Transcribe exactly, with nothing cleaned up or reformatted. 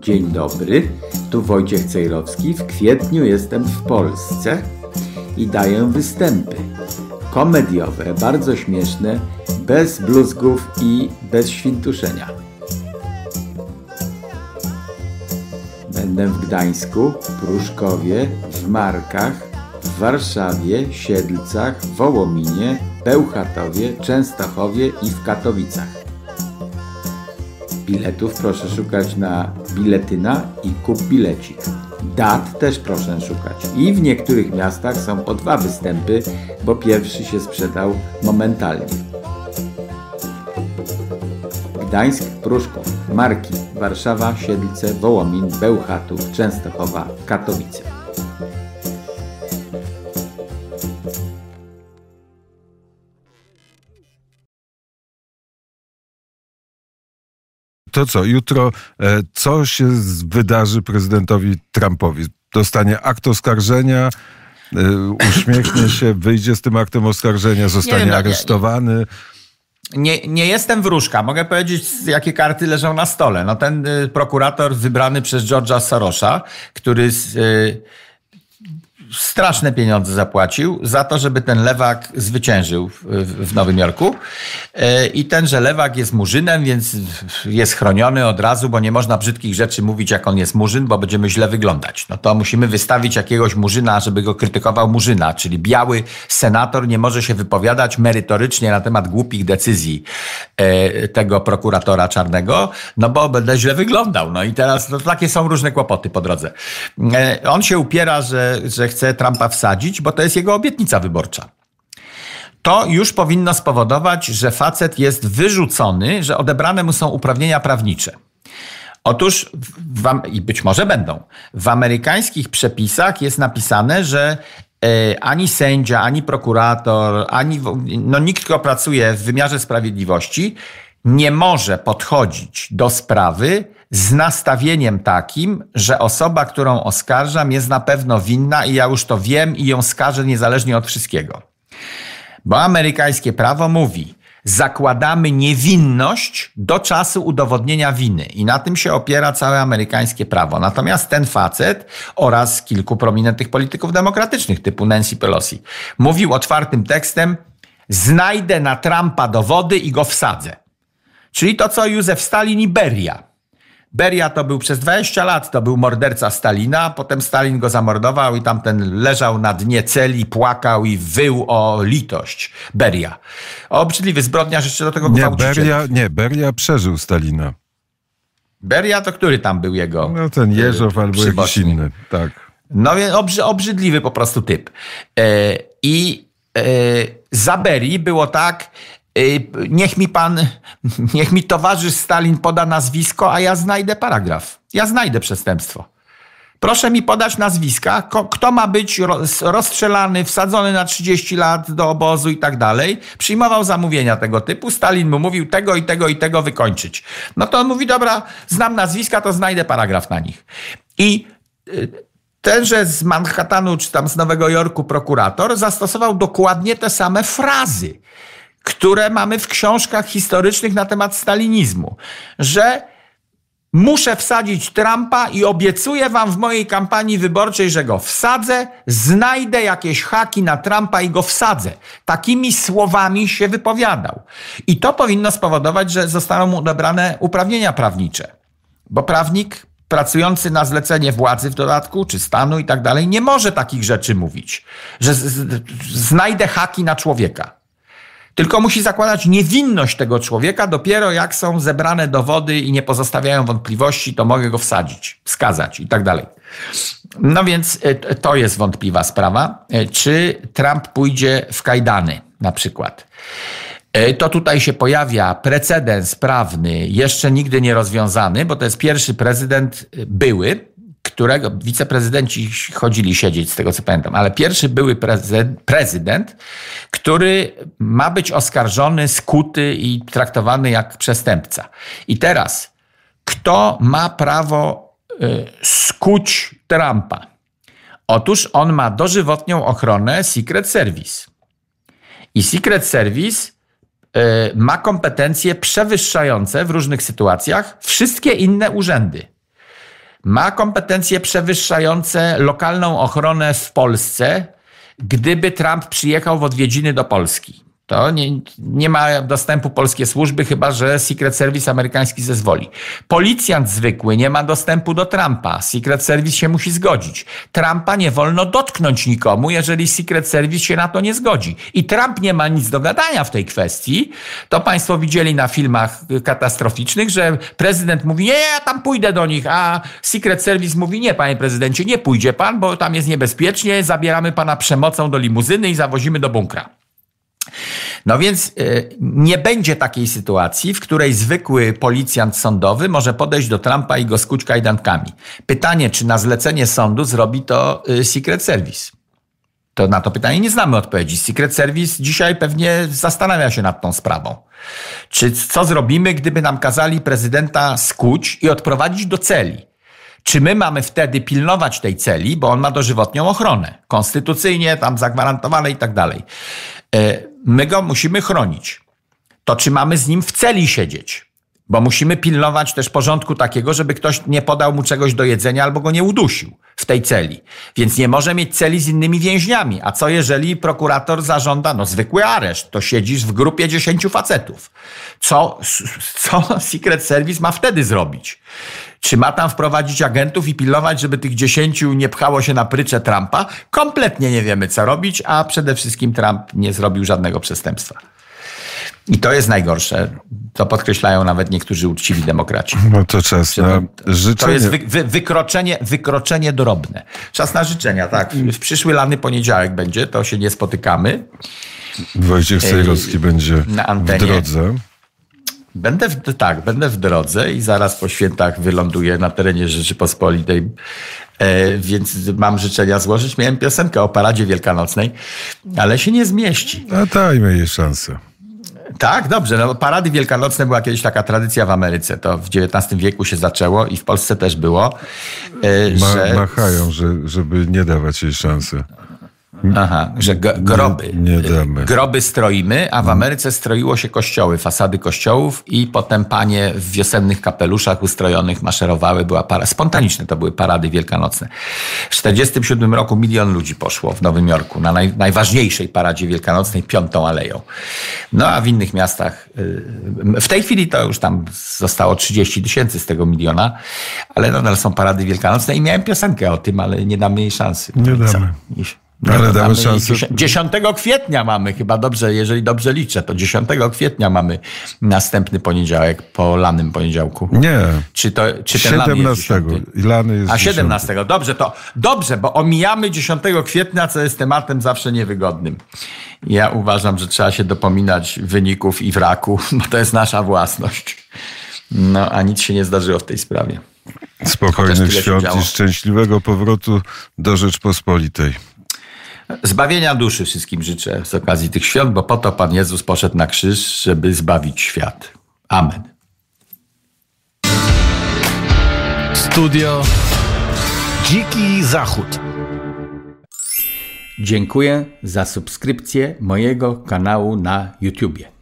Dzień dobry, tu Wojciech Cejrowski. W kwietniu jestem w Polsce i daję występy komediowe, bardzo śmieszne, bez bluzgów i bez świntuszenia. Będę w Gdańsku, Pruszkowie, w Markach, w Warszawie, Siedlcach, Wołominie, Bełchatowie, Częstochowie i w Katowicach. Biletów proszę szukać na Biletyna i Kup Bilecik. Dat też proszę szukać. I w niektórych miastach są po dwa występy, bo pierwszy się sprzedał momentalnie. Gdańsk, Pruszków, Marki, Warszawa, Siedlce, Wołomin, Bełchatów, Częstochowa, Katowice. To co, jutro co się wydarzy prezydentowi Trumpowi? Dostanie akt oskarżenia, uśmiechnie się, wyjdzie z tym aktem oskarżenia, zostanie nie wiem, aresztowany. Nie, nie. Nie, nie jestem wróżka. Mogę powiedzieć, jakie karty leżą na stole. No, ten y, prokurator wybrany przez George'a Soros'a, który... Y, straszne pieniądze zapłacił za to, żeby ten lewak zwyciężył w, w Nowym Jorku. I tenże lewak jest murzynem, więc jest chroniony od razu, bo nie można brzydkich rzeczy mówić, jak on jest murzyn, bo będziemy źle wyglądać. No to musimy wystawić jakiegoś murzyna, żeby go krytykował murzyna, czyli biały senator nie może się wypowiadać merytorycznie na temat głupich decyzji tego prokuratora czarnego, no bo będę źle wyglądał. No i teraz no, takie są różne kłopoty po drodze. On się upiera, że, że chce chce Trumpa wsadzić, bo to jest jego obietnica wyborcza. To już powinno spowodować, że facet jest wyrzucony, że odebrane mu są uprawnienia prawnicze. Otóż, w, i być może będą, w amerykańskich przepisach jest napisane, że y, ani sędzia, ani prokurator, ani no, nikt, kto pracuje w wymiarze sprawiedliwości, nie może podchodzić do sprawy z nastawieniem takim, że osoba, którą oskarżam, jest na pewno winna i ja już to wiem i ją skażę niezależnie od wszystkiego. Bo amerykańskie prawo mówi, zakładamy niewinność do czasu udowodnienia winy. I na tym się opiera całe amerykańskie prawo. Natomiast ten facet oraz kilku prominentnych polityków demokratycznych typu Nancy Pelosi mówił otwartym tekstem, znajdę na Trumpa dowody i go wsadzę. Czyli to, co Józef Stalin i Beria. Beria to był przez dwadzieścia lat, to był morderca Stalina, potem Stalin go zamordował i tamten leżał na dnie celi, płakał i wył o litość. Beria. Obrzydliwy zbrodniarz, jeszcze do tego gwałciciel. Nie, Beria, nie, Beria przeżył Stalina. Beria to który tam był jego? No ten Jeżow albo jakiś inny, tak. No więc obrzy, obrzydliwy po prostu typ. Yy, I yy, za Berii było tak... Niech mi pan, niech mi towarzysz Stalin poda nazwisko, a ja znajdę paragraf. Ja znajdę przestępstwo. Proszę mi podać nazwiska, kto ma być rozstrzelany, wsadzony na trzydzieści lat do obozu i tak dalej. Przyjmował zamówienia tego typu. Stalin mu mówił tego i tego i tego wykończyć. No to on mówi, dobra, znam nazwiska, to znajdę paragraf na nich. I... Tenże z Manhattanu czy tam z Nowego Jorku prokurator zastosował dokładnie te same frazy, które mamy w książkach historycznych na temat stalinizmu, że muszę wsadzić Trumpa i obiecuję wam w mojej kampanii wyborczej, że go wsadzę, znajdę jakieś haki na Trumpa i go wsadzę. Takimi słowami się wypowiadał. I to powinno spowodować, że zostaną mu odebrane uprawnienia prawnicze, bo prawnik pracujący na zlecenie władzy w dodatku, czy stanu i tak dalej, nie może takich rzeczy mówić, że z- z- znajdę haki na człowieka. Tylko musi zakładać niewinność tego człowieka, dopiero jak są zebrane dowody i nie pozostawiają wątpliwości, to mogę go wsadzić, skazać i tak dalej. No więc to jest wątpliwa sprawa, czy Trump pójdzie w kajdany na przykład. To tutaj się pojawia precedens prawny, jeszcze nigdy nie rozwiązany, bo to jest pierwszy prezydent były, którego wiceprezydenci chodzili siedzieć, z tego co pamiętam, ale pierwszy były prezydent, prezydent, który ma być oskarżony, skuty i traktowany jak przestępca. I teraz, kto ma prawo y, skuć Trumpa? Otóż on ma dożywotnią ochronę Secret Service. I Secret Service y, ma kompetencje przewyższające w różnych sytuacjach wszystkie inne urzędy. ma kompetencje przewyższające lokalną ochronę w Polsce, gdyby Trump przyjechał w odwiedziny do Polski. To nie, nie ma dostępu polskie służby, chyba że Secret Service amerykański zezwoli. Policjant zwykły nie ma dostępu do Trumpa. Secret Service się musi zgodzić. Trumpa nie wolno dotknąć nikomu, jeżeli Secret Service się na to nie zgodzi. I Trump nie ma nic do gadania w tej kwestii. To państwo widzieli na filmach katastroficznych, że prezydent mówi, nie, ja tam pójdę do nich, a Secret Service mówi, nie, panie prezydencie, nie pójdzie pan, bo tam jest niebezpiecznie, zabieramy pana przemocą do limuzyny i zawozimy do bunkra. No więc nie będzie takiej sytuacji, w której zwykły policjant sądowy może podejść do Trumpa i go skuć kajdankami. Pytanie, czy na zlecenie sądu zrobi to Secret Service? To na to pytanie nie znamy odpowiedzi. Secret Service dzisiaj pewnie zastanawia się nad tą sprawą. Czy co zrobimy, gdyby nam kazali prezydenta skuć i odprowadzić do celi? Czy my mamy wtedy pilnować tej celi, bo on ma dożywotnią ochronę, konstytucyjnie tam zagwarantowane i tak dalej. My go musimy chronić. To czy mamy z nim w celi siedzieć? Bo musimy pilnować też porządku takiego, żeby ktoś nie podał mu czegoś do jedzenia albo go nie udusił w tej celi. Więc nie może mieć celi z innymi więźniami. A co jeżeli prokurator zażąda, no zwykły areszt, to siedzisz w grupie dziesięciu facetów. Co, co Secret Service ma wtedy zrobić? Czy ma tam wprowadzić agentów i pilnować, żeby tych dziesięciu nie pchało się na pryczę Trumpa? Kompletnie nie wiemy, co robić, a przede wszystkim Trump nie zrobił żadnego przestępstwa. I to jest najgorsze. To podkreślają nawet niektórzy uczciwi demokraci. No to czas na życzenia. To jest wy, wy, wykroczenie, wykroczenie drobne. Czas na życzenia, tak. W przyszły lany poniedziałek będzie, to się nie spotykamy. Wojciech Cejrowski e, będzie na antenie. W drodze. Będę w, tak, będę w drodze i zaraz po świętach wyląduję na terenie Rzeczypospolitej, e, więc mam życzenia złożyć. Miałem piosenkę o paradzie wielkanocnej, ale się nie zmieści. A dajmy jej szansę. Tak, dobrze. No, parady wielkanocne była kiedyś taka tradycja w Ameryce. To w dziewiętnastym wieku się zaczęło i w Polsce też było. E, Ma, że... Machają, że, żeby nie dawać jej szansy. Aha, że groby. Nie, nie damy. Groby stroimy, a w Ameryce stroiło się kościoły, fasady kościołów i potem panie w wiosennych kapeluszach ustrojonych maszerowały. Była para, spontaniczne to były parady wielkanocne. W czterdziestym siódmym roku milion ludzi poszło w Nowym Jorku na naj, najważniejszej paradzie wielkanocnej, Piątą Aleją. No a w innych miastach, w tej chwili to już tam zostało trzydzieści tysięcy z tego miliona, ale nadal są parady wielkanocne i miałem piosenkę o tym, ale nie damy jej szansy. Nie damy. No, ale damy szansę. dziesiątego kwietnia mamy chyba, dobrze, jeżeli dobrze liczę, to dziesiątego kwietnia mamy następny poniedziałek po lanym poniedziałku. Nie. Czy, to, czy ten siedemnastego. Lany jest dziesiąty? Lany jest a siedemnastego. dziesiąty. Dobrze, to dobrze, bo omijamy dziesiątego kwietnia, co jest tematem zawsze niewygodnym. Ja uważam, że trzeba się dopominać wyników i wraku, bo to jest nasza własność. No, a nic się nie zdarzyło w tej sprawie. Spokojnych świąt i szczęśliwego powrotu do Rzeczpospolitej. Zbawienia duszy wszystkim życzę z okazji tych świąt, bo po to Pan Jezus poszedł na krzyż, żeby zbawić świat. Amen. Studio Dziki Zachód. Dziękuję za subskrypcję mojego kanału na YouTubie.